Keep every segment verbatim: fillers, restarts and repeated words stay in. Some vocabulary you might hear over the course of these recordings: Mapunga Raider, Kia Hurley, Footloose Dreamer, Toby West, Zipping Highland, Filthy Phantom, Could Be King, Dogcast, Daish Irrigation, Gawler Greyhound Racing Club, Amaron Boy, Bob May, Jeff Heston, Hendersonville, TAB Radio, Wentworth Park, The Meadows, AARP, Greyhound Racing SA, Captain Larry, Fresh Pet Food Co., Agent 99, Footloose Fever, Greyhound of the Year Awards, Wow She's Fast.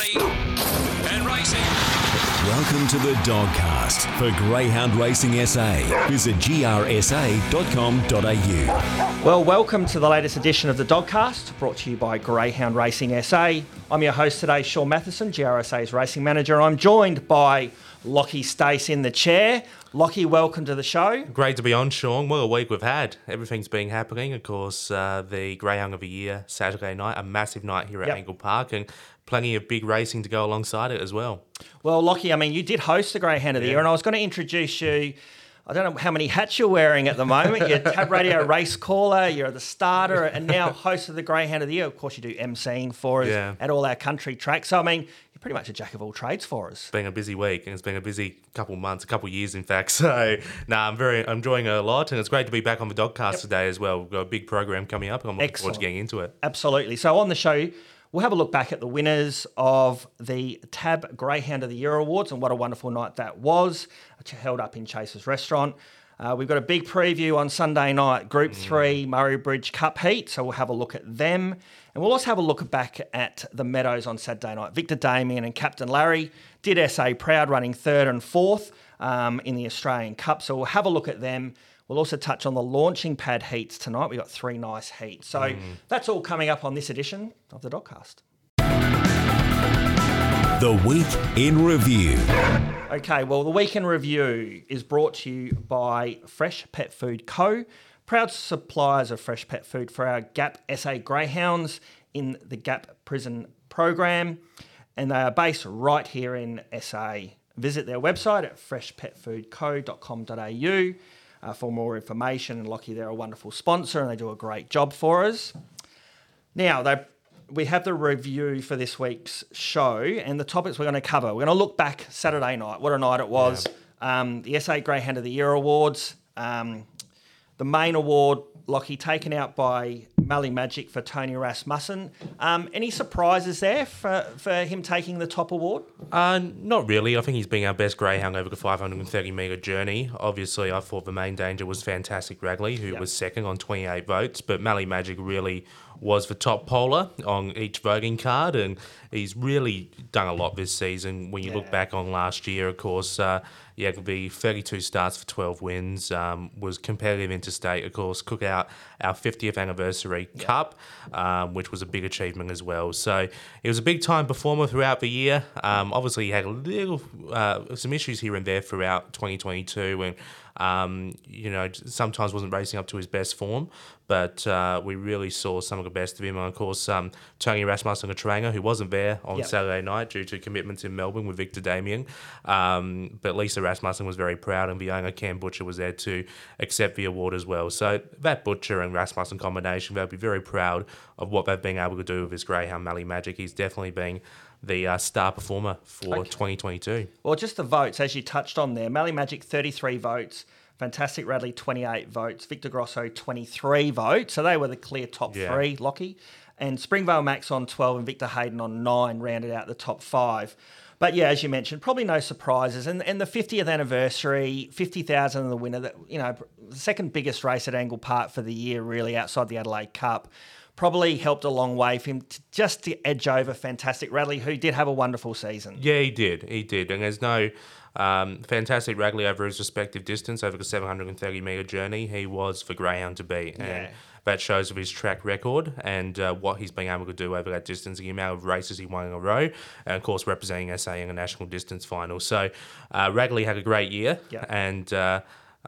Larry and racing. Welcome to the Dogcast for Greyhound Racing S A. Visit g r s a dot com dot a u. Well, welcome to the latest edition of the Dogcast, brought to you by Greyhound Racing S A. I'm your host today, Shaun Matheson, G R S A's racing manager. I'm joined by Lockie Stace in the chair. Lockie, welcome to the show. Great to be on, Shaun. What a week we've had. Everything's been happening. Of course, uh, the Greyhound of the Year Saturday night, a massive night here at yep. Angle Park, and plenty of big racing to go alongside it as well. Well, Lockie, I mean, you did host the Greyhound of the yeah. Year, and I was going to introduce you. I don't know how many hats you're wearing at the moment. You're T A B Radio race caller, you're the starter, and now host of the Greyhound of the Year. Of course, you do emceeing for us yeah. at all our country tracks. So, I mean, you're pretty much a jack of all trades for us. It's been a busy week, and it's been a busy couple of months, a couple of years, in fact. So, no, nah, I'm very I'm enjoying it a lot, and it's great to be back on the Dogcast yep. today as well. We've got a big program coming up, and I'm looking Excellent. forward to getting into it. Absolutely. So, on the show, we'll have a look back at the winners of the T A B Greyhound of the Year Awards, and what a wonderful night that was, which held up in Chaser's Restaurant. Uh, we've got a big preview on Sunday night, Group three Murray Bridge Cup Heat, so we'll have a look at them. And we'll also have a look back at the Meadows on Saturday night. Victor Damien and Captain Larry did S A proud, running third and fourth um, in the Australian Cup, so we'll have a look at them. We'll also touch on the launching pad heats tonight. We've got three nice heats. So mm. that's all coming up on this edition of the Dogcast. The Week in Review. Okay, well, the Week in Review is brought to you by Fresh Pet Food Co. Proud suppliers of fresh pet food for our Gap S A Greyhounds in the Gap Prison Program. And they are based right here in S A. Visit their website at fresh pet food co dot com dot a u. Uh, for more information. And Lockie, they're a wonderful sponsor and they do a great job for us. Now, they, we have the review for this week's show and the topics we're going to cover. We're going to look back Saturday night. What a night it was. Yeah. Um, the S A Greyhound of the Year Awards. Um, the main award, Lockie, taken out by Mallee Magic for Tony Rasmussen. Um, any surprises there for, for him taking the top award? Uh, not really. I think he's been our best greyhound over the five hundred thirty metre journey. Obviously, I thought the main danger was Fantastic Ragley, who yep. was second on twenty-eight votes, but Mallee Magic really was the top poller on each voting card, and he's really done a lot this season. When you yeah. look back on last year, of course, uh, yeah, it could be thirty-two starts for twelve wins, um, was competitive interstate, of course, cook out our fiftieth anniversary yeah. cup, um, which was a big achievement as well. So he was a big-time performer throughout the year. Um, obviously, he had a little uh, some issues here and there throughout twenty twenty-two, and Um, you know, sometimes wasn't racing up to his best form, but uh, we really saw some of the best of him. And of course, um, Tony Rasmussen, a trainer who wasn't there on yep. Saturday night due to commitments in Melbourne with Victor Damien. Um, but Lisa Rasmussen was very proud, and the owner Cam Butcher was there to accept the award as well. So that Butcher and Rasmussen combination, they'll be very proud of what they've been able to do with his greyhound Mallee Magic. He's definitely been the uh, star performer for okay. twenty twenty-two. Well, just the votes, as you touched on there. Mallee Magic, thirty-three votes. Fantastic Ragley, twenty-eight votes. Victor Grosso, twenty-three votes. So they were the clear top yeah. three, Lockie. And Springvale Max on twelve and Victor Hayden on nine rounded out the top five. But yeah, as you mentioned, probably no surprises. And and the fiftieth anniversary, fifty thousand of the winner, that, you know, the second biggest race at Angle Park for the year, really, outside the Adelaide Cup. Probably helped a long way for him to, just to edge over Fantastic Ragley, who did have a wonderful season. Yeah, he did. He did. And there's no um, Fantastic Ragley over his respective distance, over the seven hundred thirty metre journey. He was for greyhound to beat. Yeah. And that shows of his track record and uh, what he's been able to do over that distance, the amount of races he won in a row, and, of course, representing S A in a national distance final. So uh, Ragley had a great year. Yeah. And Uh,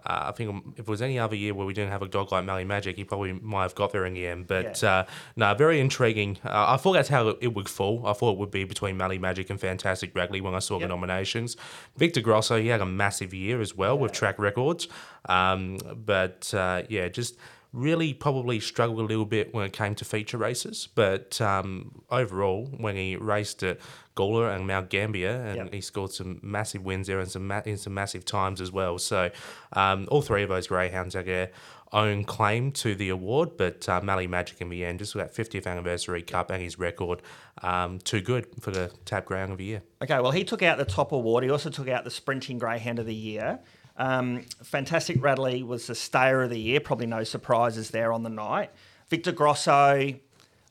Uh, I think if it was any other year where we didn't have a dog like Mallee Magic, he probably might have got there in the end. But yeah. uh, no, very intriguing. Uh, I thought that's how it would fall. I thought it would be between Mallee Magic and Fantastic Ragley when I saw yep. the nominations. Victor Grosso, he had a massive year as well yeah. with track records. Um, but, uh, yeah, just really probably struggled a little bit when it came to feature races. But um, overall, when he raced at Gawler and Mount Gambier, and yep. he scored some massive wins there and some ma- in some massive times as well. So um, all three of those greyhounds had their own claim to the award, but uh, Mallee Magic in the end, just with that fiftieth anniversary cup and his record, um, too good for the T A B Greyhound of the Year. Okay, well, he took out the top award. He also took out the Sprinting Greyhound of the Year. Um, Fantastic Ragley was the stayer of the year, probably no surprises there on the night. Victor Grosso,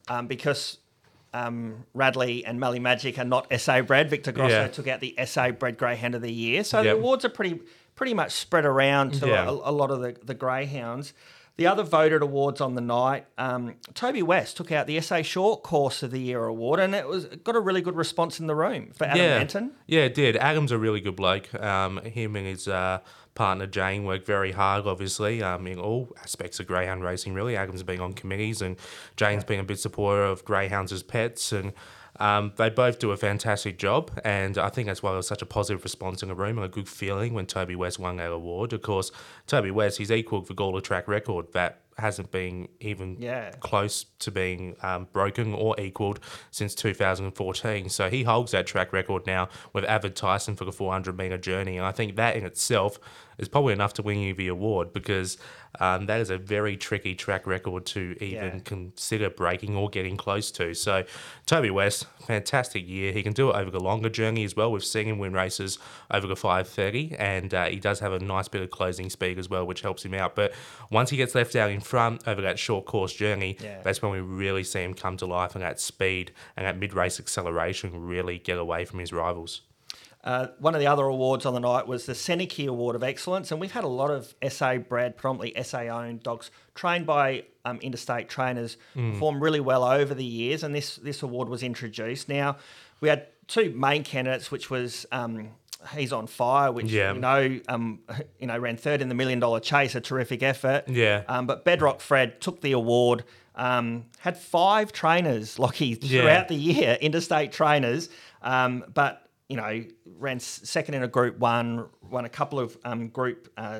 um, because um, Radley and Mallee Magic are not S A bred. Victor Grosso yeah. took out the S A bred greyhound of the year. So yep. the awards are pretty pretty much spread around to yeah. a, a lot of the, the greyhounds. The other voted awards on the night, um, Toby West took out the S A Short Course of the Year award, and it was it got a really good response in the room for Adam yeah. Benton. Yeah, it did. Adam's a really good bloke. Um, him and his uh, partner Jane work very hard, obviously, um, in all aspects of greyhound racing, really. Adam's been on committees, and Jane's yeah. been a big supporter of greyhounds as pets, and um, they both do a fantastic job, and I think that's why there was such a positive response in the room and a good feeling when Toby West won that award. Of course, Toby West, he's equalled the Gawler track record that hasn't been even yeah. close to being um, broken or equalled since two thousand fourteen. So he holds that track record now with Avid Tyson for the four hundred metre journey, and I think that in itself is probably enough to win you the award, because um, that is a very tricky track record to even yeah. consider breaking or getting close to. So Toby West, fantastic year. He can do it over the longer journey as well. We've seen him win races over the five thirty, and uh, he does have a nice bit of closing speed as well, which helps him out. But once he gets left out in front over that short course journey, yeah. that's when we really see him come to life, and that speed and that mid-race acceleration really get away from his rivals. Uh, one of the other awards on the night was the Seneke Award of Excellence, and we've had a lot of S A-bred, predominantly S A-owned dogs trained by um, interstate trainers mm. perform really well over the years, and this, this award was introduced. Now, we had two main candidates, which was um, He's on Fire, which yeah. you know um, you know ran third in the Million Dollar Chase, a terrific effort. Yeah. Um, but Bedrock Fred took the award, um, had five trainers, Lockie, throughout yeah. the year, interstate trainers, um, but... you know, ran second in a Group One, won a couple of um, Group uh,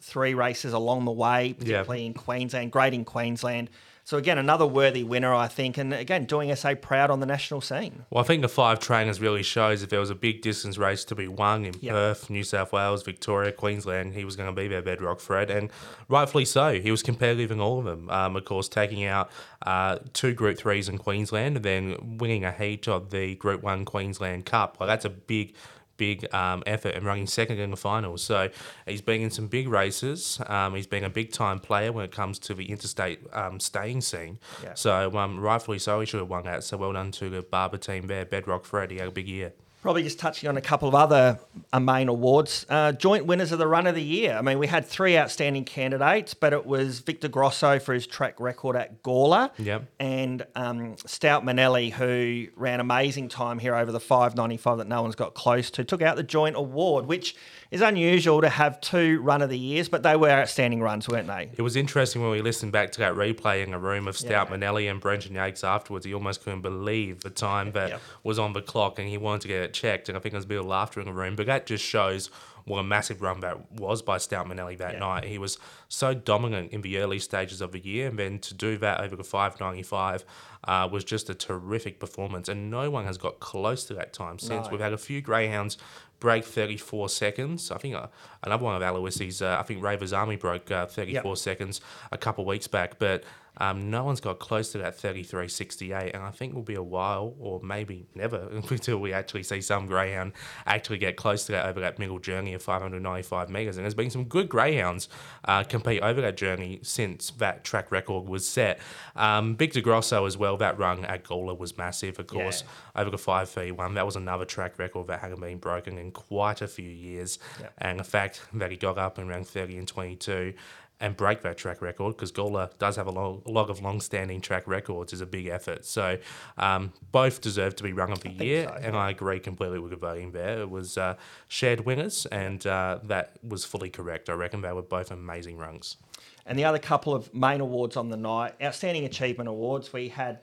Three races along the way, particularly yeah. in Queensland, great in Queensland. So again, another worthy winner, I think, and again, doing S A proud on the national scene. Well, I think the five trainers really shows if there was a big distance race to be won in yep. Perth, New South Wales, Victoria, Queensland, he was going to be there, Bedrock Fred, and rightfully so. He was competitive in all of them. Um, of course, taking out Uh, two Group threes in Queensland and then winning a heat of the Group one Queensland Cup. Well, that's a big, big um, effort, and running second in the finals. So he's been in some big races. Um, he's been a big-time player when it comes to the interstate um, staying scene. Yeah. So um, rightfully so, he should have won that. So well done to the Barber team there, Bedrock Fred. He had a big year. Probably just touching on a couple of other uh, main awards. Uh, joint winners of the Run of the Year. I mean, we had three outstanding candidates, but it was Victor Grosso for his track record at Gawler yep. and um, Stout Minelli, who ran amazing time here over the five ninety-five that no one's got close to, took out the joint award, which is unusual to have two Run of the Years, but they were outstanding runs, weren't they? It was interesting when we listened back to that replay in a room of Stout yeah. Minelli and Brenton Yates afterwards. He almost couldn't believe the time that yep. was on the clock, and he wanted to get it checked, and I think there was a bit of laughter in the room, but that just shows what a massive run that was by Stout Minelli that yeah. night. He was so dominant in the early stages of the year, and then to do that over the five ninety-five uh, was just a terrific performance, and no one has got close to that time since. No. We've had a few greyhounds break thirty-four seconds. I think uh, another one of Aloisi's, uh, I think Ravers Army broke uh, thirty-four yep. seconds a couple of weeks back, but um, no one's got close to that thirty-three sixty-eight, and I think it will be a while or maybe never until we actually see some greyhound actually get close to that over that middle journey of five ninety-five metres, and there's been some good greyhounds uh, compete over that journey since that track record was set. Um, Victor Grosso as well, that run at Gawler was massive, of course, yeah. over the five thirty-one. That was another track record that hadn't been broken in quite a few years, yep. and the fact that he got up and ran thirty and twenty-two and break that track record, because Gawler does have a lot long, of long-standing track records, is a big effort. So um, both deserve to be rung of the I year, so, yeah. and I agree completely with the voting there. It was uh, shared winners, and uh, that was fully correct. I reckon they were both amazing rungs. And the other couple of main awards on the night, Outstanding Achievement Awards, we had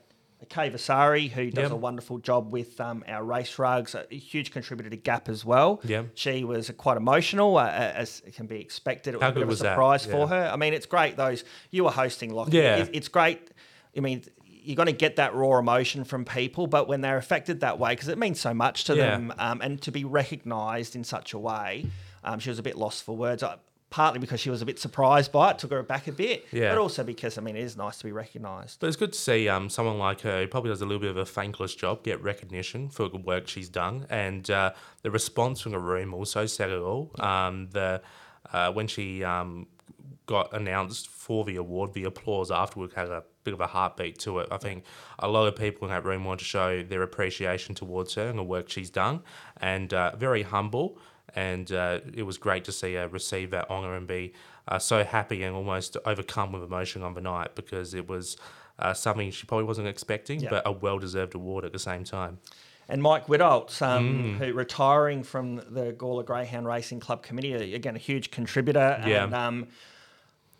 Kay Vasari, who does yep. a wonderful job with um, our race rugs, a huge contributor to Gap as well. Yep. She was quite emotional, uh, as can be expected. It was How a bit of a surprise yeah. for her. I mean, it's great, those you were hosting, Lockie. Yeah. It's great. I mean, you're going to get that raw emotion from people, but when they're affected that way, because it means so much to yeah. them, um, and to be recognised in such a way, um, she was a bit lost for words. I, Partly because she was a bit surprised by it, took her back a bit, yeah. but also because, I mean, it is nice to be recognised. But it's good to see um, someone like her, who probably does a little bit of a thankless job, get recognition for the work she's done. And uh, the response from the room also said it all. Um, the uh, when she um, got announced for the award, the applause afterward had a bit of a heartbeat to it. I think a lot of people in that room want to show their appreciation towards her and the work she's done, and uh, very humble. And uh, it was great to see her receive that honour and be uh, so happy and almost overcome with emotion on the night, because it was uh, something she probably wasn't expecting, yeah. but a well-deserved award at the same time. And Mike Widdalt, um, mm. who retiring from the Gawler Greyhound Racing Club committee, again, a huge contributor. Yeah. And, um,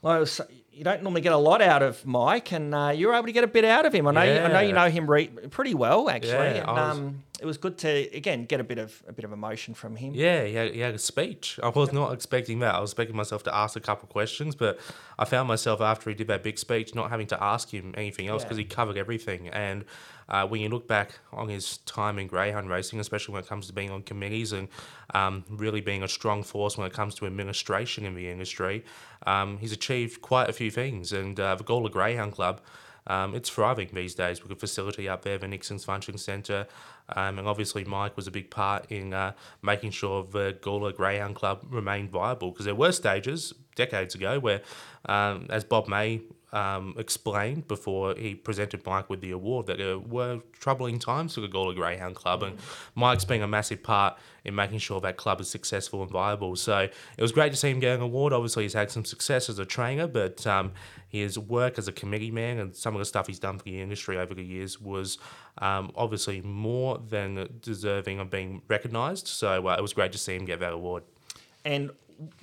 well, you don't normally get a lot out of Mike, and uh, you were able to get a bit out of him. I know, yeah. you, I know you know him re- pretty well, actually. Yeah, and, was... um, it was good to again get a bit of a bit of emotion from him. Yeah, he had, he had a speech. I was not expecting that. I was expecting myself to ask a couple of questions, but I found myself after he did that big speech not having to ask him anything else because yeah. he covered everything. And Uh, when you look back on his time in greyhound racing, especially when it comes to being on committees and um, really being a strong force when it comes to administration in the industry, um, he's achieved quite a few things. And uh, the Gawler Greyhound Club, um, it's thriving these days with a facility up there, the Nixon's Function Centre. Um, and obviously Mike was a big part in uh, making sure the Gawler Greyhound Club remained viable, because there were stages decades ago where, um, as Bob May Um, explained before he presented Mike with the award, that there were troubling times for the Gawler Greyhound Club, and Mike's being a massive part in making sure that club is successful and viable. So it was great to see him get an award. Obviously he's had some success as a trainer, but um, his work as a committee man and some of the stuff he's done for the industry over the years was um, obviously more than deserving of being recognised. So uh, it was great to see him get that award. And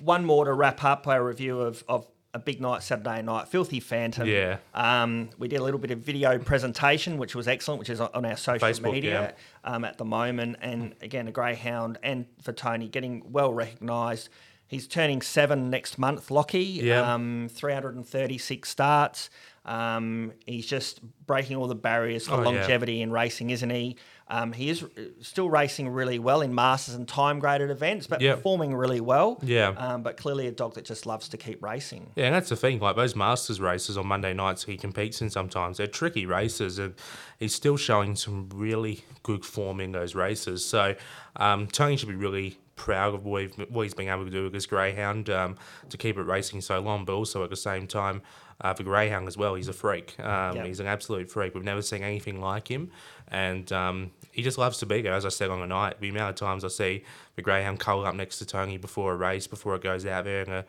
one more to wrap up our review of, of a big night, Saturday night, Filthy Phantom. Yeah. Um, we did a little bit of video presentation, which was excellent, which is on our social Facebook, media yeah. um, at the moment. And again, a greyhound, and for Tony, getting well recognised. He's turning seven next month, Lockie. Yeah. Um, three hundred thirty-six starts. Um, he's just breaking all the barriers for oh, longevity yeah. in racing, isn't he? Um, he is still racing really well in Masters and time-graded events, but yep. performing really well. Yeah. Um, but clearly a dog that just loves to keep racing. Yeah, and that's the thing. Like, those Masters races on Monday nights he competes in sometimes, they're tricky races, and he's still showing some really good form in those races. So um, Tony should be really proud of what he's been able to do with this greyhound, um, to keep it racing so long, but also at the same time, Uh, for greyhound as well, he's a freak. Um, yep. He's an absolute freak. We've never seen anything like him, and um, he just loves to be there. As I said on the night, the amount of times I see the greyhound cuddle up next to Tony before a race, before it goes out there, and uh,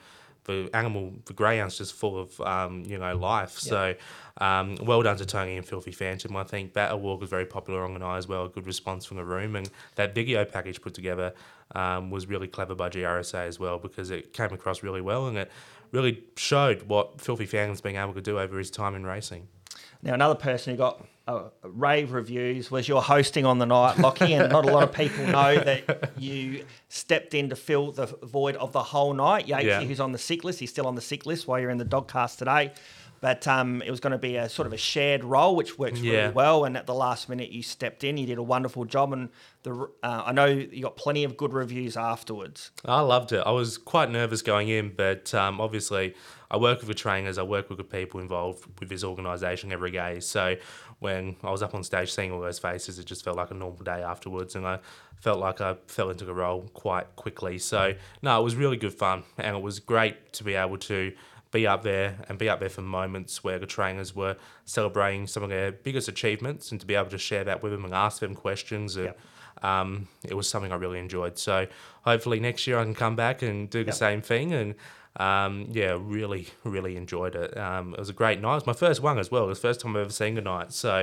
the animal, the greyhound's just full of um, you know life. Yep. So um, well done to Tony and Filthy Phantom. I think that award was very popular on the night as well. A good response from the room, and that video package put together um, was really clever by G R S A as well, because it came across really well, and it really showed what Filthy Phantom's been able to do over his time in racing. Now, another person who got uh, rave reviews was your hosting on the night, Lockie, and not a lot of people know that you stepped in to fill the void of the whole night. Yatesy, yeah. who's on the sick list, he's still on the sick list while you're in the dogcast today. But um, it was going to be a sort of a shared role, which works really yeah. well. And at the last minute, you stepped in. You did a wonderful job. And the uh, I know you got plenty of good reviews afterwards. I loved it. I was quite nervous going in, but um, obviously I work with the trainers. I work with the people involved with this organisation every day. So when I was up on stage seeing all those faces, it just felt like a normal day afterwards. And I felt like I fell into the role quite quickly. So, no, it was really good fun. And it was great to be able to be up there and be up there for moments where the trainers were celebrating some of their biggest achievements, and to be able to share that with them and ask them questions. Yep. And, um, it was something I really enjoyed. So hopefully next year I can come back and do the yep. same thing. And um, yeah, really, really enjoyed it. Um, it was a great night. It was my first one as well. It was the first time I've ever seen the night. So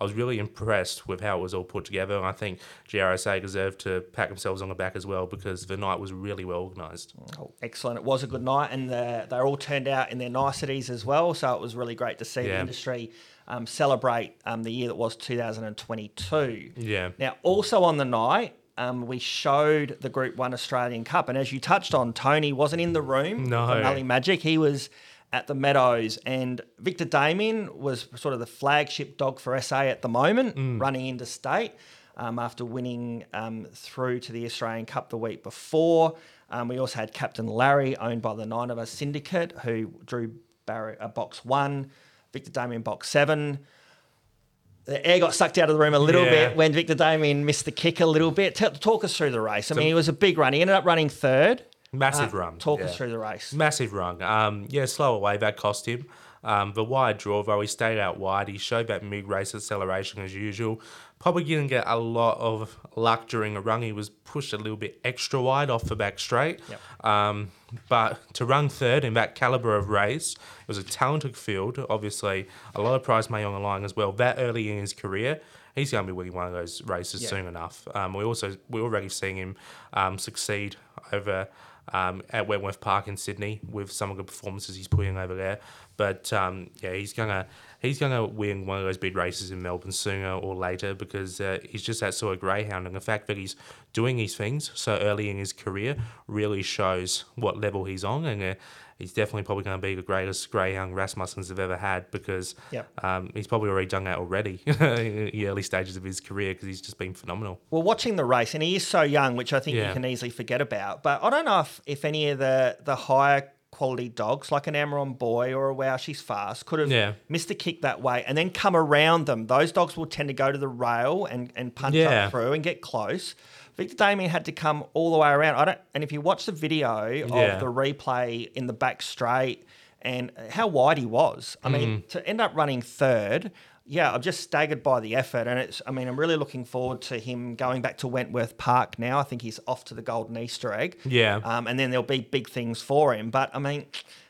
I was really impressed with how it was all put together. And I think G R S A deserved to pat themselves on the back as well, because the night was really well organised. Oh, excellent. It was a good night, and the, they all turned out in their niceties as well. So it was really great to see yeah. the industry um, celebrate um, the year that was two thousand twenty-two. Yeah. Now, also on the night, Um, we showed the Group One Australian Cup, and as you touched on, Tony wasn't in the room no. for Mallee Magic. He was at the Meadows, and Victor Damien was sort of the flagship dog for S A at the moment, mm. running into state um, after winning um, through to the Australian Cup the week before. Um, we also had Captain Larry, owned by the Nine of Us Syndicate, who drew Barry, uh, box one, Victor Damien box seven. The air got sucked out of the room a little yeah. bit when Victor Damien missed the kick a little bit. T- talk us through the race. I mean, it was a big run. He ended up running third. Massive uh, run. Talk yeah. us through the race. Massive run. Um, yeah, slow away, that cost him. Um, the wide draw, though, he stayed out wide. He showed that mid-race acceleration as usual. Probably didn't get a lot of luck during a run. He was pushed a little bit extra wide off the back straight. Yep. Um, but to run third in that calibre of race, it was a talented field. Obviously, a lot of prize money on the line as well. That early in his career, he's going to be winning one of those races yeah. soon enough. Um, we also, we're already seeing him um, succeed over... Um, at Wentworth Park in Sydney with some of the performances he's putting over there. But um, yeah, he's gonna he's gonna win one of those big races in Melbourne sooner or later because uh, he's just that sort of greyhound, and the fact that he's doing these things so early in his career really shows what level he's on, and uh, he's definitely probably going to be the greatest greyhound Rasmussens have ever had because yep. um, he's probably already done that already in the early stages of his career because he's just been phenomenal. Well, watching the race, and he is so young, which I think yeah. you can easily forget about, but I don't know if, if any of the, the higher quality dogs, like an Amaron Boy or a Wow She's Fast, could have yeah. missed a kick that way and then come around them. Those dogs will tend to go to the rail and, and punch yeah. up through and get close. Victor Damien had to come all the way around. I don't, and if you watch the video yeah. of the replay in the back straight and how wide he was, I mm. mean, to end up running third, yeah, I'm just staggered by the effort. And it's, I mean, I'm really looking forward to him going back to Wentworth Park now. I think he's off to the Golden Easter Egg. Yeah. Um, and then there'll be big things for him. But I mean,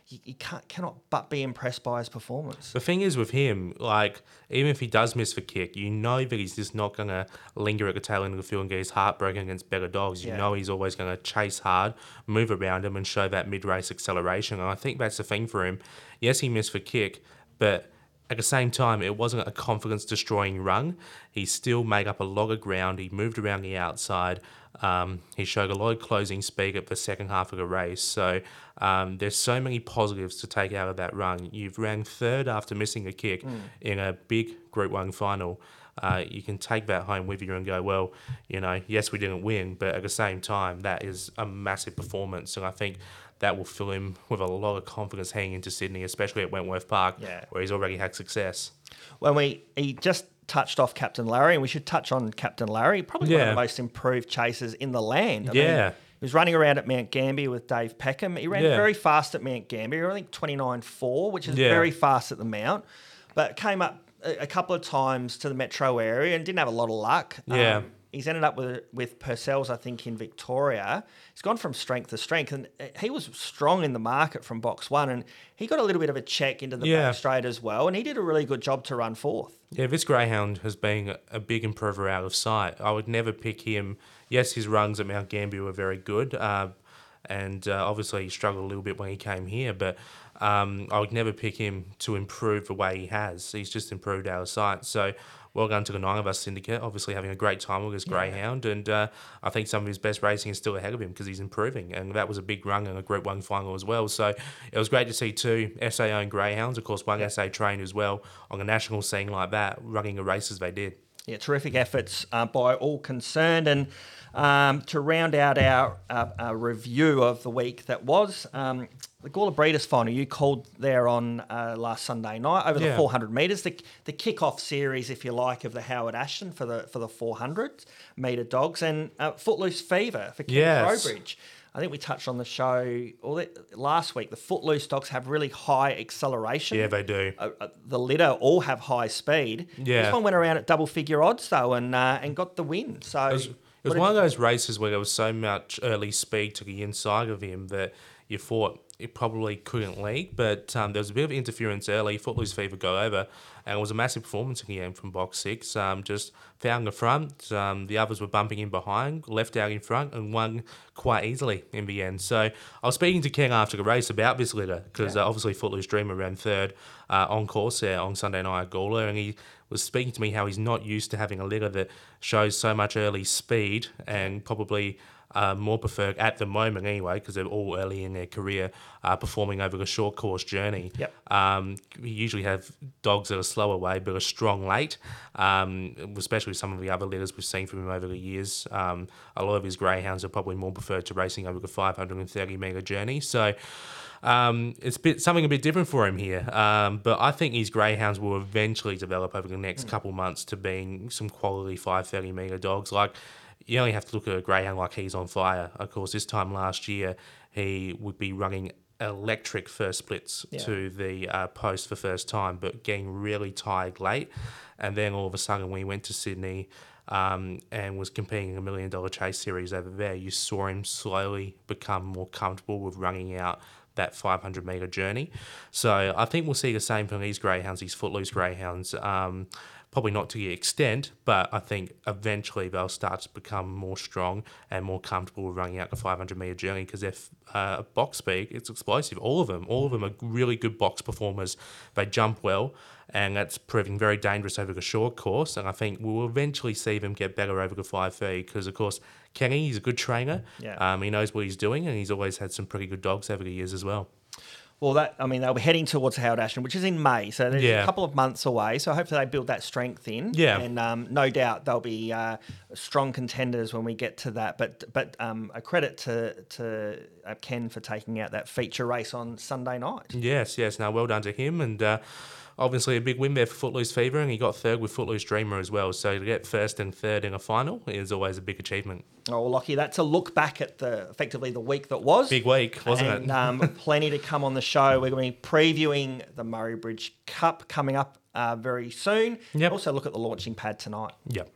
you, you can't cannot but be impressed by his performance. The thing is with him, like, even if he does miss the kick, you know that he's just not going to linger at the tail end of the field and get his heart broken against better dogs. You yeah. know he's always going to chase hard, move around him and show that mid-race acceleration. And I think that's the thing for him. Yes, he missed the kick, but at the same time, it wasn't a confidence-destroying run. He still made up a lot of ground. He moved around the outside. Um, he showed a lot of closing speed at the second half of the race. So um, there's so many positives to take out of that run. You've ran third after missing a kick mm. in a big Group one final. Uh, you can take that home with you and go, well, you know, yes, we didn't win, but at the same time, that is a massive performance. And I think that will fill him with a lot of confidence heading into Sydney, especially at Wentworth Park, yeah. where he's already had success. Well, we he just touched off Captain Larry, and we should touch on Captain Larry, probably yeah. one of the most improved chasers in the land. I yeah. mean, he was running around at Mount Gambier with Dave Peckham. He ran yeah. very fast at Mount Gambier, I think twenty-nine four, which is yeah. very fast at the Mount, but came up a couple of times to the metro area and didn't have a lot of luck. Yeah. Um, he's ended up with with Purcell's, I think, in Victoria. He's gone from strength to strength, and he was strong in the market from box one, and he got a little bit of a check into the yeah. back straight as well, and he did a really good job to run fourth. Yeah, this greyhound has been a big improver out of sight. I would never pick him. Yes, his runs at Mount Gambier were very good, uh, and uh, obviously he struggled a little bit when he came here, but Um, I would never pick him to improve the way he has. He's just improved our sight. So well done to the Nine of Us Syndicate, obviously having a great time with his yeah. greyhound. And uh, I think some of his best racing is still ahead of him because he's improving. And that was a big run in a Group one final as well. So it was great to see two S A-owned greyhounds, of course, one yeah. S A trained as well, on a national scene like that, running the races they did. Yeah, terrific efforts uh, by all concerned. And um, to round out our, uh, our review of the week that was, um, the Gawler Breeders' Final, you called there on uh, last Sunday night over yeah. the four hundred metres, the the kick-off series, if you like, of the Howard Ashton for the for the four hundred metre dogs, and uh, Footloose Fever for King yes. Trowbridge. I think we touched on the show all last week. The Footloose dogs have really high acceleration. Yeah, they do. Uh, the litter all have high speed. Yeah. This one went around at double figure odds though, and uh, and got the win. So it was, it was one of those th- races where there was so much early speed to the inside of him that you thought it probably couldn't lead, but um, there was a bit of interference early. Footloose Fever go over, and it was a massive performance in the end from box six. Um, just found the front. Um, the others were bumping in behind, left out in front, and won quite easily in the end. So I was speaking to Ken after the race about this litter because yeah. uh, obviously Footloose Dreamer ran third uh, on course there on Sunday night at Gawler, and he was speaking to me how he's not used to having a litter that shows so much early speed and probably Uh, more preferred at the moment anyway because they're all early in their career uh, performing over a short course journey. Yep. Um, we usually have dogs that are slow away but are strong late, um, especially some of the other litters we've seen from him over the years. Um, a lot of his greyhounds are probably more preferred to racing over the five hundred thirty metre journey. So Um, it's a bit, something a bit different for him here, um, but I think these greyhounds will eventually develop over the next mm. couple months to being some quality five hundred thirty metre dogs. Like, you only have to look at a greyhound like He's on Fire. Of course, this time last year, he would be running electric first splits yeah. to the uh, post for first time, but getting really tired late. And then all of a sudden we went to Sydney um, and was competing in a million dollar chase series over there. You saw him slowly become more comfortable with running out that five hundred metre journey. So I think we'll see the same from these greyhounds, these Footloose greyhounds. Um, probably not to the extent, but I think eventually they'll start to become more strong and more comfortable with running out the five hundred metre journey, because they're uh, box speed, it's explosive. All of them, all of them are really good box performers. They jump well, and that's proving very dangerous over the short course, and I think we'll eventually see them get better over the five thirty, because, of course, Kenny, he's a good trainer. Yeah. Um, he knows what he's doing, and he's always had some pretty good dogs over the years as well. Well, that I mean, they'll be heading towards Howard Ashton, which is in May, so there's yeah. a couple of months away. So hopefully they build that strength in, yeah. and um, no doubt they'll be uh, strong contenders when we get to that. But but um, a credit to to uh, Ken for taking out that feature race on Sunday night. Yes, yes. Now, well done to him, and uh, obviously a big win there for Footloose Fever, and he got third with Footloose Dreamer as well. So to get first and third in a final is always a big achievement. Oh, well, Lockie, that's a look back at the effectively the week that was. Big week, wasn't and, it? um, plenty to come on the show. We're going to be previewing the Murray Bridge Cup coming up uh, very soon. Yep. Also look at the launching pad tonight. Yep.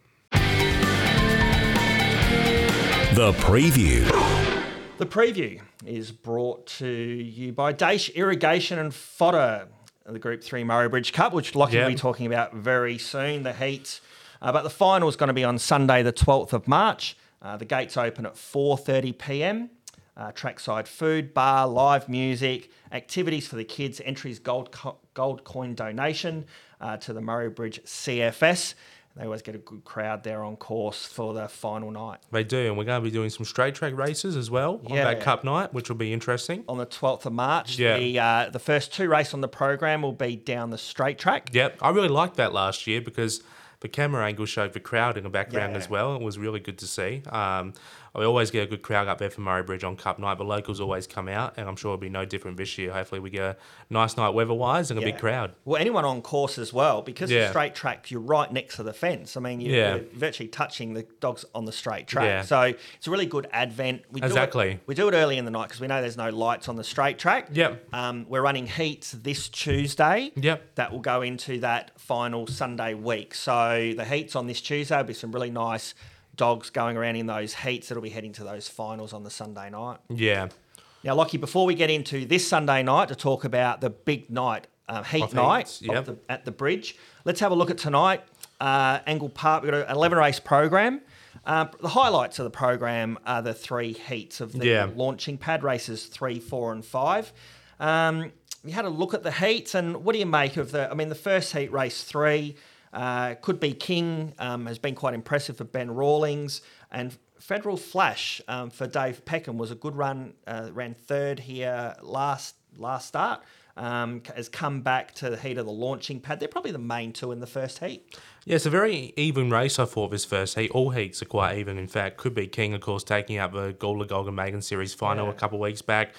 The preview. The preview is brought to you by Daish Irrigation and Fodder, the Group three Murray Bridge Cup, which Lockie yep. will be talking about very soon, the heats. Uh, but the final is going to be on Sunday, the twelfth of March. Uh, the gates open at four thirty p m. Uh, trackside food, bar, live music, activities for the kids, entries, gold co- gold coin donation uh, to the Murray Bridge C F S. They always get a good crowd there on course for the final night. They do, and we're going to be doing some straight track races as well on yeah. that Cup night, which will be interesting. On the twelfth of March, yeah. the uh, the first two races on the program will be down the straight track. Yep, I really liked that last year because the camera angle showed the crowd in the background yeah. as well. It was really good to see. Um, I always get a good crowd up there for Murray Bridge on Cup night. The locals always come out, and I'm sure it'll be no different this year. Hopefully we get a nice night weather-wise and a yeah. big crowd. Well, anyone on course as well, because yeah. the straight track, you're right next to the fence. I mean, you're, yeah. you're virtually touching the dogs on the straight track. Yeah. So it's a really good advent. We exactly. Do it, we do it early in the night because we know there's no lights on the straight track. Yep. Um, we're running heats this Tuesday. Yep. That will go into that final Sunday week. So the heats on this Tuesday will be some really nice dogs going around in those heats that'll be heading to those finals on the Sunday night. Yeah. Now, Lockie, before we get into this Sunday night to talk about the big night, uh, heat of night heats, yep. the, at the bridge, let's have a look at tonight. Uh, Angle Park, we've got an eleven race program. Uh, the highlights of the program are the three heats of the yeah. launching pad races, three, four and five. Um, we had a look at the heats, and what do you make of the, I mean, the first heat, race three, Uh, Could Be King um, has been quite impressive for Ben Rawlings, and Federal Flash um, for Dave Peckham was a good run, uh, ran third here last last start, um, has come back to the heat of the launching pad. They're probably the main two in the first heat. Yeah, it's a very even race, I thought, this first heat. All heats are quite even, in fact. Could Be King, of course, taking out the Gawler Greyhound Racing Series final yeah. a couple of weeks back.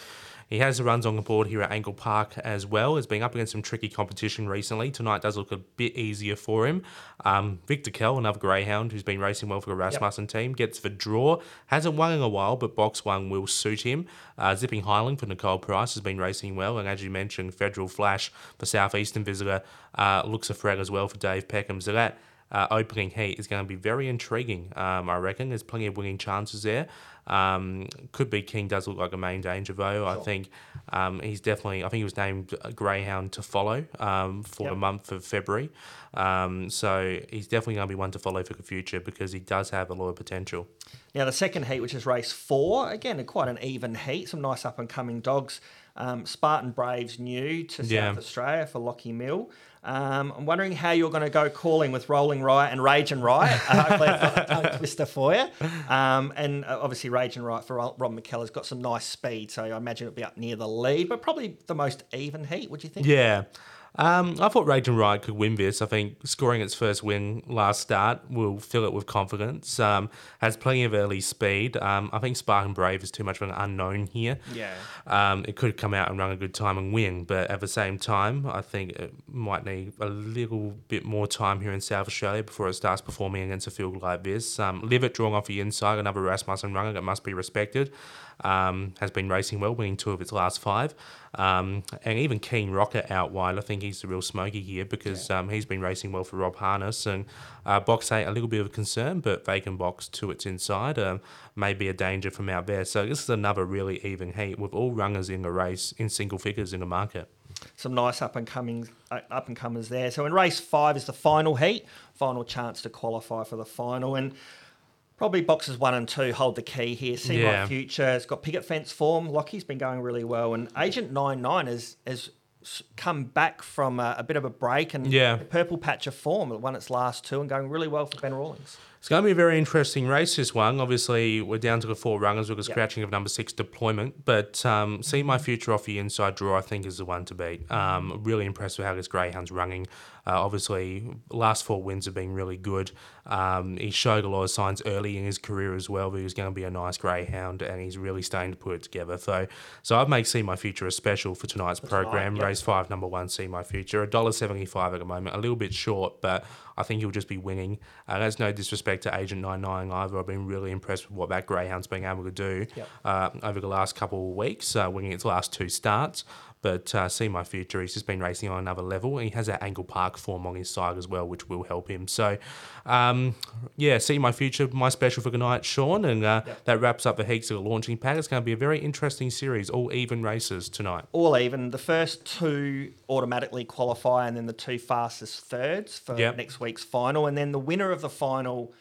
He has the runs on the board here at Angle Park as well. He's been up against some tricky competition recently. Tonight does look a bit easier for him. Um, Victor Kell, another greyhound who's been racing well for the Rasmussen yep. team, gets the draw. Hasn't won in a while, but box one will suit him. Uh, Zipping Highland for Nicole Price has been racing well. And as you mentioned, Federal Flash for Southeastern Visitor uh, looks a threat as well for Dave Peckham. So that uh, opening heat is going to be very intriguing, um, I reckon. There's plenty of winning chances there. Um, Could Be King does look like a main danger though. Sure. I think um, he's definitely I think he was named Greyhound to follow um, for yep. the month of February, um, so he's definitely going to be one to follow for the future because he does have a lot of potential. Now the second heat, which is race four, again quite an even heat, some nice up and coming dogs. um, Spartan Braves new to yeah. South Australia for Lockie Mill. um, I'm wondering how you're going to go calling with Rolling Riot and Rage and Riot. uh, hopefully I've got a tongue twister for you, um, and uh, obviously Rage and Right for Rob McKellar's got some nice speed, so I imagine it'll be up near the lead, but probably the most even heat, would you think? Yeah, Um, I thought Rage and Ride could win this. I think scoring its first win last start will fill it with confidence. Um, has plenty of early speed. Um, I think Spartan Brave is too much of an unknown here. Yeah. Um, it could come out and run a good time and win, but at the same time, I think it might need a little bit more time here in South Australia before it starts performing against a field like this. Um, Livet drawing off the inside, another Rasmussen runner that must be respected. Um, has been racing well, winning two of its last five. Um, and even Keen Rocket out wide, I think he's the real smoky here because yeah. um, he's been racing well for Rob Harness. And uh, box eight, a little bit of a concern, but vacant box to its inside um, may be a danger from out there. So this is another really even heat with all runners in the race in single figures in the market. Some nice up and coming up and comers there. So in race five is the final heat, final chance to qualify for the final. And probably boxes one and two hold the key here. See yeah. My Future. It's got picket fence form. Lockie's been going really well. And Agent ninety-nine has, has come back from a, a bit of a break and yeah. a purple patch of form. It won its last two and going really well for Ben Rawlings. It's going to be a very interesting race, this one. Obviously, we're down to the four runners with a scratching yep. of number six Deployment. But um, See My Future off the inside draw, I think, is the one to beat. Um, really impressed with how this greyhound's running. Uh, obviously, last four wins have been really good. Um, he showed a lot of signs early in his career as well that he was going to be a nice greyhound, and he's really starting to put it together. So, so I've made See My Future a special for tonight's That's program. Right, yep. Race five, number one, See My Future. one dollar seventy-five at the moment, a little bit short, but I think he'll just be winning. Uh, that's no disrespect to Agent ninety-nine either. I've been really impressed with what that greyhound's been able to do yep. uh, over the last couple of weeks, uh, winning its last two starts. But uh, See My Future, he's just been racing on another level. He has that Angle Park form on his side as well, which will help him. So, um, yeah, See My Future, my special for tonight, Shaun. And uh, yep. that wraps up the heats of the launching pad. It's going to be a very interesting series, all even races tonight. All even. The first two automatically qualify and then the two fastest thirds for yep. next week's final. And then the winner of the final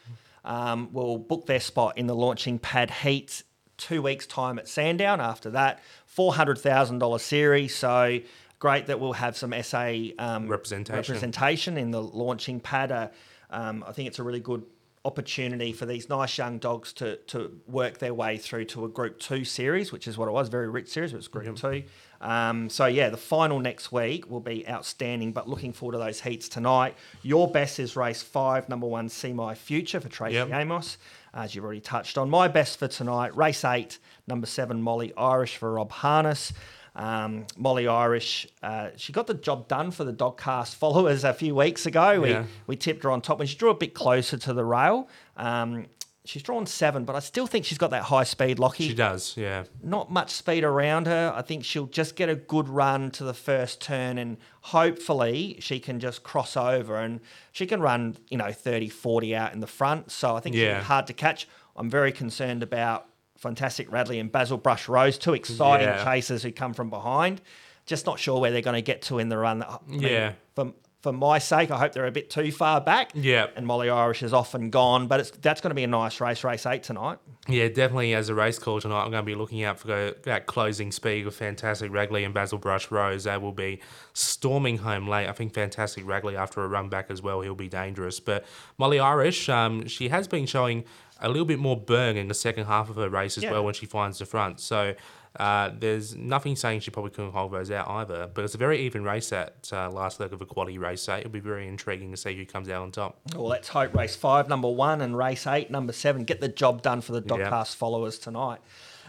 um, will book their spot in the launching pad heats two weeks' time at Sandown. After that, four hundred thousand dollars series. So great that we'll have some S A um, representation. representation in the launching pad. Uh, um, I think it's a really good opportunity for these nice young dogs to to work their way through to a Group two series, which is what it was, very rich series. It was Group yep. two. Um, so, yeah, the final next week will be outstanding, but looking forward to those heats tonight. Your best is race five, number one, See My Future for Tracy yep. Amos. As you've already touched on, my best for tonight, race eight, number seven, Molly Irish for Rob Harness. Um, Molly Irish, uh, she got the job done for the Dogcast followers a few weeks ago. We yeah. we tipped her on top when she drew a bit closer to the rail. Um, she's drawn seven, but I still think she's got that high speed, Lockie. She does, yeah. Not much speed around her. I think she'll just get a good run to the first turn and hopefully she can just cross over and she can run, you know, thirty, forty out in the front. So I think yeah. she's hard to catch. I'm very concerned about Fantastic Ragley and Basil Brush Rose, two exciting yeah. chasers who come from behind. Just not sure where they're going to get to in the run. I mean, yeah. For, for my sake, I hope they're a bit too far back. Yeah. And Molly Irish is off and gone, but it's, that's going to be a nice race, race eight tonight. Yeah, definitely as a race call tonight, I'm going to be looking out for that closing speed of Fantastic Ragley and Basil Brush Rose. They will be storming home late. I think Fantastic Ragley, after a run back as well, he'll be dangerous. But Molly Irish, um, she has been showing a little bit more burn in the second half of her race as yeah. well when she finds the front. So uh, there's nothing saying she probably couldn't hold those out either. But it's a very even race at uh, last leg of a quality race eight. It'll be very intriguing to see who comes out on top. Well, let's hope race five, number one, and race eight, number seven, get the job done for the Dogcast yeah. followers tonight.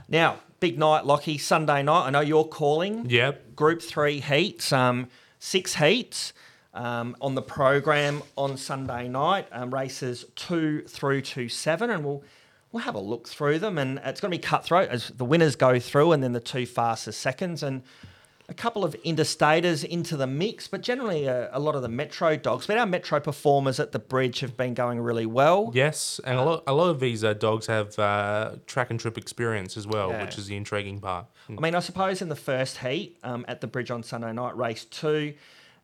Now, big night, Lockie, Sunday night. I know you're calling. Yep. Group three heats, um, six heats. Um, on the program on Sunday night, um, races two through to seven, and we'll we'll have a look through them. And it's going to be cutthroat as the winners go through, and then the two fastest seconds, and a couple of interstaters into the mix. But generally, a, a lot of the metro dogs, but our metro performers at the bridge have been going really well. Yes, and a lot a lot of these uh, dogs have uh, track and trip experience as well, yeah. which is the intriguing part. I mean, I suppose in the first heat um, at the bridge on Sunday night, race two.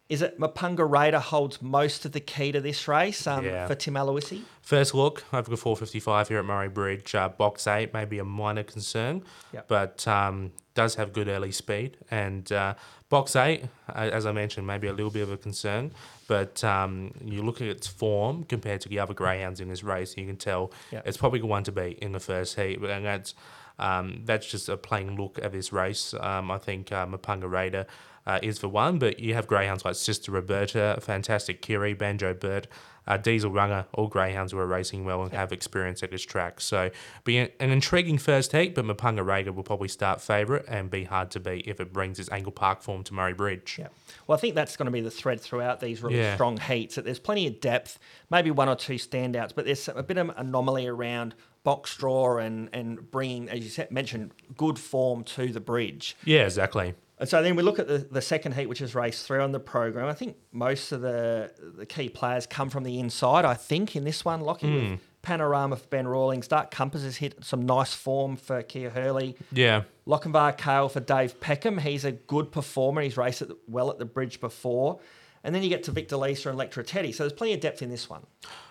Is it Mapunga Raider holds most of the key to this race um, yeah. for Tim Aloisi? First look, over the four fifty-five here at Murray Bridge. Uh, box eight may be a minor concern, yep. but um, does have good early speed. And uh, box eight, as I mentioned, maybe a little bit of a concern, but um, you look at its form compared to the other greyhounds in this race, you can tell yep. it's probably the one to beat in the first heat. And that's um, that's just a plain look at this race. Um, I think uh, Mapunga Raider uh, is the one, but you have greyhounds like Sister Roberta, Fantastic Kiri, Banjo Bert, Uh, Diesel Runner, all greyhounds who are racing well and have experience at this track. So be an intriguing first heat, but Mapunga Raider will probably start favourite and be hard to beat if it brings its Angle Park form to Murray Bridge. Yeah. Well, I think that's going to be the thread throughout these really yeah. strong heats, that there's plenty of depth, maybe one or two standouts, but there's a bit of anomaly around box draw and, and bringing, as you said, mentioned, good form to the bridge. Yeah, exactly. And so then we look at the, the second heat, which is race three on the program. I think most of the the key players come from the inside, I think, in this one. Lockie mm. with Panorama for Ben Rawlings. Dark Compass has hit some nice form for Kia Hurley. Yeah. Lochinvar Kale for Dave Peckham. He's a good performer. He's raced at the, well at the bridge before. And then you get to Victor Lisa and Electra Teddy. So there's plenty of depth in this one.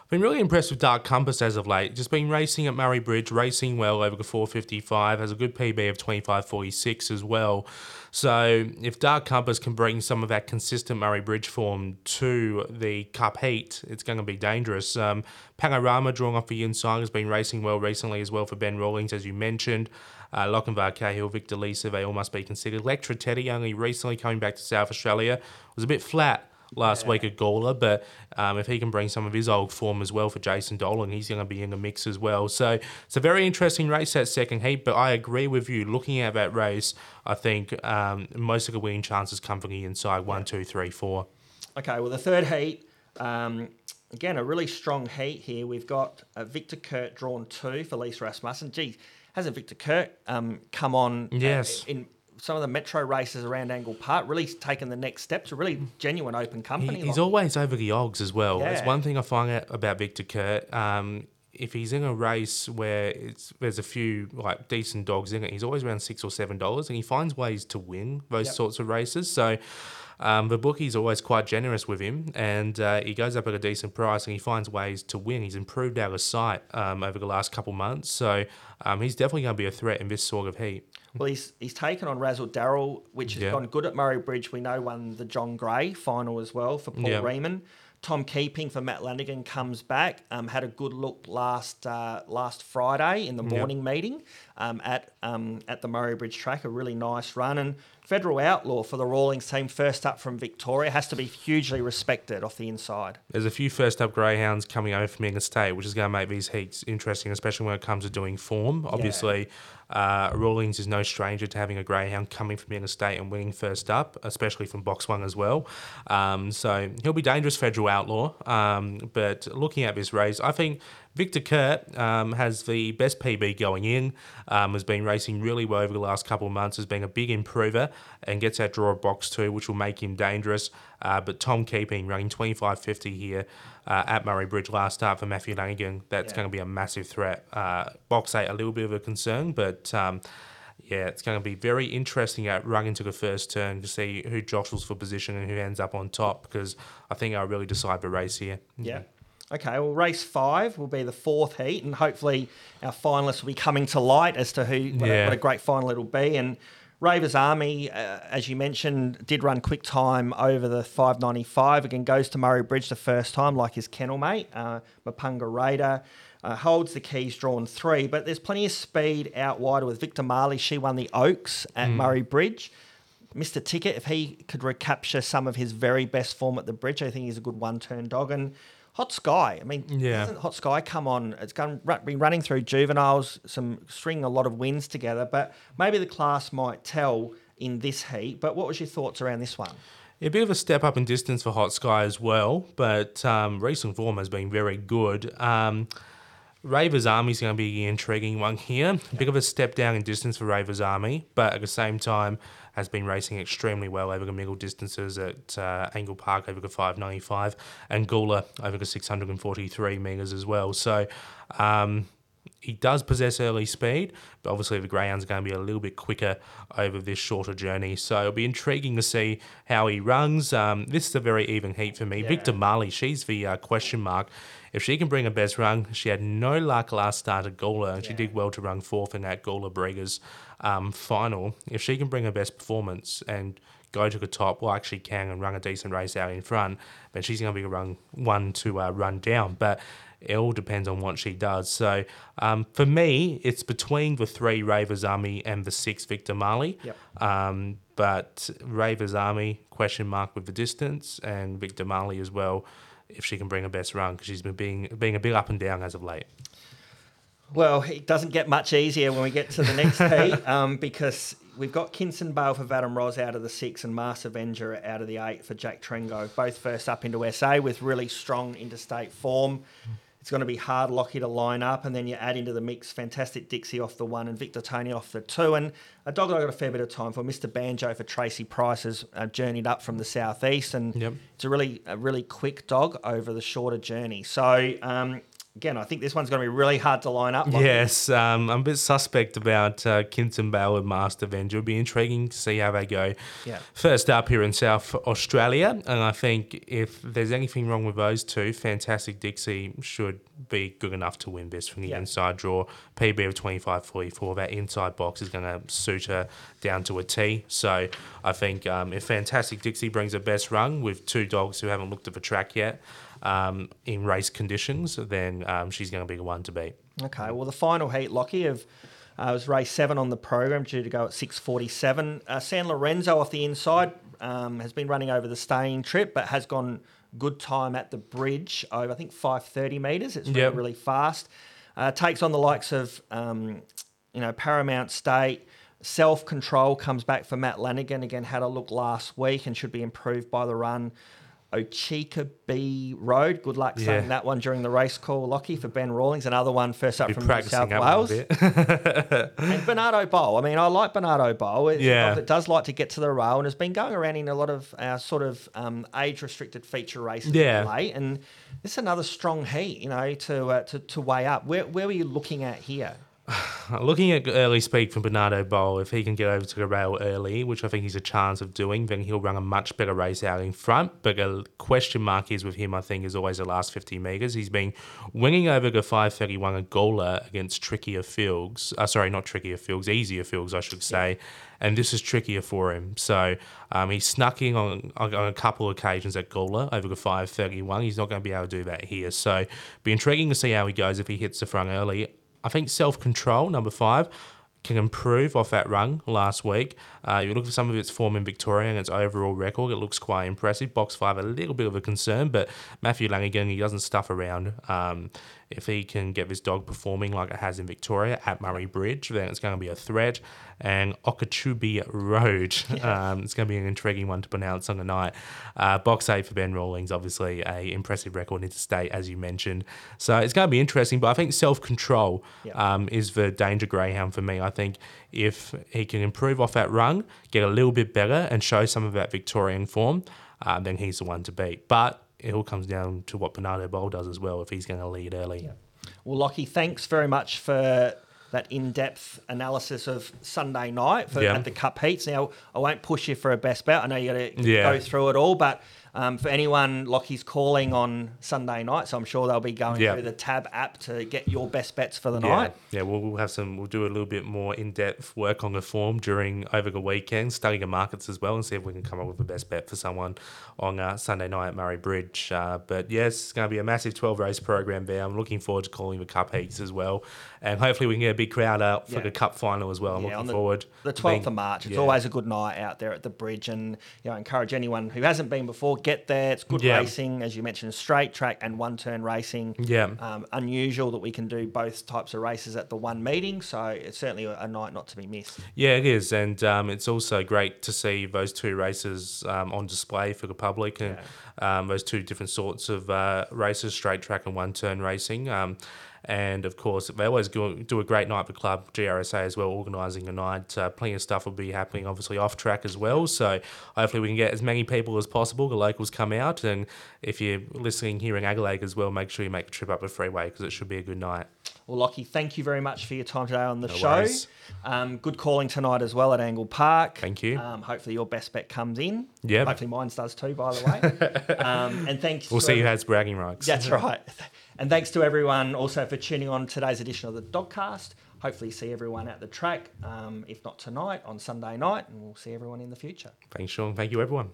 Been really impressed with Dark Compass as of late. Just been racing at Murray Bridge, racing well over the four fifty-five, has a good P B of twenty-five forty-six as well. So if Dark Compass can bring some of that consistent Murray Bridge form to the Cup heat, it's going to be dangerous. Um, Panorama, drawing off the inside, has been racing well recently as well for Ben Rawlings, as you mentioned. Uh, Lochinvar Cahill, Victor Lisa, they all must be considered. Electra Teddy, only recently coming back to South Australia, was a bit flat last yeah. week at Gawler, but um, if he can bring some of his old form as well for Jason Dolan, he's going to be in the mix as well. So it's a very interesting race, that second heat, but I agree with you. Looking at that race, I think um, most of the winning chances come from the inside, one, two, three, four. Okay, well, the third heat, um, again, a really strong heat here. We've got uh, Victor Kurt drawn two for Lisa Rasmussen. Geez, hasn't Victor Kurt um, come on yes. uh, in... some of the metro races around Angle Park, really taking the next step to really genuine open company. He, he's like. always over the odds as well. Yeah. That's one thing I find out about Victor Kurt. Um, if he's in a race where it's there's a few like decent dogs in it, he's always around six or seven dollars, and he finds ways to win those yep. sorts of races. So um, the bookie's always quite generous with him, and uh, he goes up at a decent price, and he finds ways to win. He's improved out of sight um, over the last couple months, so um, he's definitely going to be a threat in this sort of heat. Well, he's he's taken on Razzle Darrell, which has yep. gone good at Murray Bridge. We know won the John Gray final as well for Paul yep. Riemann. Tom Keeping for Matt Lanigan comes back. Um, had a good look last uh, last Friday in the morning yep. meeting um, at um, at the Murray Bridge track. A really nice run. And Federal Outlaw for the Rawlings team, first up from Victoria, has to be hugely respected off the inside. There's a few first up greyhounds coming over from Inga State, which is going to make these heats interesting, especially when it comes to doing form. Obviously, yeah. uh, Rawlings is no stranger to having a greyhound coming from Inga State and winning first up, especially from box one as well. Um, so he'll be dangerous, Federal Outlaw. Um, but looking at this race, I think Victor Kurt um, has the best P B going in, um, has been racing really well over the last couple of months, has been a big improver and gets that draw of box two, which will make him dangerous. Uh, but Tom Keeping running twenty-five fifty here uh, at Murray Bridge last start for Matthew Lanigan, that's yeah. going to be a massive threat. Uh, box eight, a little bit of a concern, but um, yeah, it's going to be very interesting at run into the first turn to see who jostles for position and who ends up on top, because I think I'll really decide the race here. Yeah. Okay, well, race five will be the fourth heat, and hopefully our finalists will be coming to light as to who what, yeah. a, what a great final it'll be. And Ravers Army, uh, as you mentioned, did run quick time over the five ninety-five. Again, goes to Murray Bridge the first time, like his kennel mate, uh, Mapunga Raider. Uh, holds the keys drawn three, but there's plenty of speed out wider with Victor Marley. She won the Oaks at mm. Murray Bridge. Mister Ticket, if he could recapture some of his very best form at the bridge, I think he's a good one-turn dog. And Hot Sky. I mean, yeah. doesn't Hot Sky come on? It's going to be running through juveniles, some string a lot of wins together, but maybe the class might tell in this heat. But what was your thoughts around this one? A bit of a step up in distance for Hot Sky as well, but um, recent form has been very good. Um, Ravers Army is going to be the intriguing one here. A bit of a step down in distance for Ravers Army, but at the same time has been racing extremely well over the middle distances at uh, Angle Park over the five ninety-five and Gawler over the six forty-three metres as well. So um, He does possess early speed, but obviously the greyhound's going to be a little bit quicker over this shorter journey. So it'll be intriguing to see how he runs. Um, this is a very even heat for me. Yeah. Victor Marley, she's the uh, question mark. If she can bring her best run, she had no luck last start at Gawler, and yeah. she did well to run fourth in that Gawler Breeders' um, final. If she can bring her best performance and go to the top like she can and run a decent race out in front, then she's going to be run one to uh, run down. But it all depends on what she does. So um, for me, it's between the three Ravers Army and the six Victor Marley. Yep. Um, but Ravers Army, question mark with the distance, and Victor Marley as well, if she can bring her best run, because she's been being, being a bit up and down as of late. Well, it doesn't get much easier when we get to the next heat um, because we've got Kinson Bale for Vadim Roz out of the six and Mars Avenger out of the eight for Jack Trengo, both first up into S A with really strong interstate form. It's going to be hard, Lockie, to line up, and then you add into the mix Fantastic Dixie off the one and Victor Tony off the two, and a dog that I've got a fair bit of time for, Mister Banjo for Tracy Price, has uh, journeyed up from the southeast, and yep. it's a really a really quick dog over the shorter journey. So um, again, I think this one's going to be really hard to line up. Lockie. Yes, um, I'm a bit suspect about uh, Kinson Bale and Master Avenger. It'll be intriguing to see how they go. Yeah. First up here in South Australia, and I think if there's anything wrong with those two, Fantastic Dixie should be good enough to win this from the yeah. inside draw. P B of twenty-five forty-four, that inside box is going to suit her down to a T. So I think um, if Fantastic Dixie brings her best run with two dogs who haven't looked at the track yet, Um, in race conditions, then um, she's going to be the one to beat. Okay, well, the final heat, Lockie, of uh, was race seven on the program, due to go at six forty-seven. Uh, San Lorenzo off the inside um, has been running over the staying trip, but has gone good time at the bridge over, I think, five thirty metres. It's really, yep. really fast. Uh, takes on the likes of, um, you know, Paramount State. Self-Control comes back for Matt Lanigan. Again, had a look last week and should be improved by the run. Ochika B Road. Good luck saying yeah. that one during the race call, Lockie, for Ben Rawlings. Another one first up Be from New South Wales. And Bernardo Bowl. I mean, I like Bernardo Bowl. It's yeah. It does like to get to the rail and has been going around in a lot of our sort of um, age-restricted feature races yeah. late. And this is another strong heat, you know, to uh, to, to weigh up. Where, where were you looking at here? Looking at early speed from Bernardo Bowl, if he can get over to the rail early, which I think he's a chance of doing, then he'll run a much better race out in front. But a question mark is with him, I think, is always the last fifty metres. He's been winning over the five thirty-one at Gawler against trickier fields. Uh, sorry, not trickier fields, easier fields, I should say. Yeah. And this is trickier for him. So um, he's snuck in on, on a couple of occasions at Gawler over the five thirty-one. He's not going to be able to do that here. So be intriguing to see how he goes if he hits the front early. I think Self-Control, number five, can improve off that run last week. Uh, you look at some of its form in Victoria and its overall record, it looks quite impressive. Box five, a little bit of a concern, but Matthew Lanigan, he doesn't stuff around. Um, if he can get this dog performing like it has in Victoria at Murray Bridge, then it's going to be a threat. And Okachubi Road, yeah. um, it's going to be an intriguing one to pronounce on the night. Uh, box eight for Ben Rawlings, obviously a impressive record interstate, as you mentioned. So it's going to be interesting, but I think Self-Control yeah. um, is the danger greyhound for me. I think if he can improve off that run, get a little bit better and show some of that Victorian form, uh, then he's the one to beat. But it all comes down to what Bernardo Bowl does as well, if he's going to lead early. Yeah. Well, Lockie, thanks very much for that in-depth analysis of Sunday night for, yeah. at the Cup Heats. Now, I won't push you for a best bet. I know you got to yeah. go through it all, but um, for anyone, Lockie's calling on Sunday night, so I'm sure they'll be going yeah. through the Tab app to get your best bets for the yeah. night. Yeah, we'll, we'll have some. We'll do a little bit more in-depth work on the form during over the weekend, study the markets as well, and see if we can come up with a best bet for someone on uh, Sunday night at Murray Bridge. Uh, but yes, it's going to be a massive twelve race program there. I'm looking forward to calling the Cup Heats as well, and hopefully we can get a big crowd out for yeah. the Cup final as well. I'm yeah, looking the, forward. The twelfth being, of March. It's yeah. always a good night out there at the bridge, and you know, encourage anyone who hasn't been before. Get there. It's good yeah. racing, as you mentioned, straight track and one-turn racing. Yeah. Um, unusual that we can do both types of races at the one meeting, so it's certainly a night not to be missed. Yeah, it is, and um, it's also great to see those two races um, on display for the public, and yeah. um, those two different sorts of uh, races, straight track and one-turn racing. Um, And, of course, they always go, do a great night for club, G R S A as well, organising a night. Uh, plenty of stuff will be happening, obviously, off track as well. So hopefully we can get as many people as possible. The locals come out. And if you're listening here in Adelaide as well, make sure you make a trip up the freeway because it should be a good night. Well, Lockie, thank you very much for your time today on the no show. Um, good calling tonight as well at Angle Park. Thank you. Um, hopefully your best bet comes in. Yeah. Hopefully mine does too, by the way. um, and thanks. We'll see who has bragging rights. That's right. And thanks to everyone also for tuning on today's edition of the Dogcast. Hopefully see everyone at the track, um, if not tonight, on Sunday night, and we'll see everyone in the future. Thanks, Shaun. Thank you, everyone.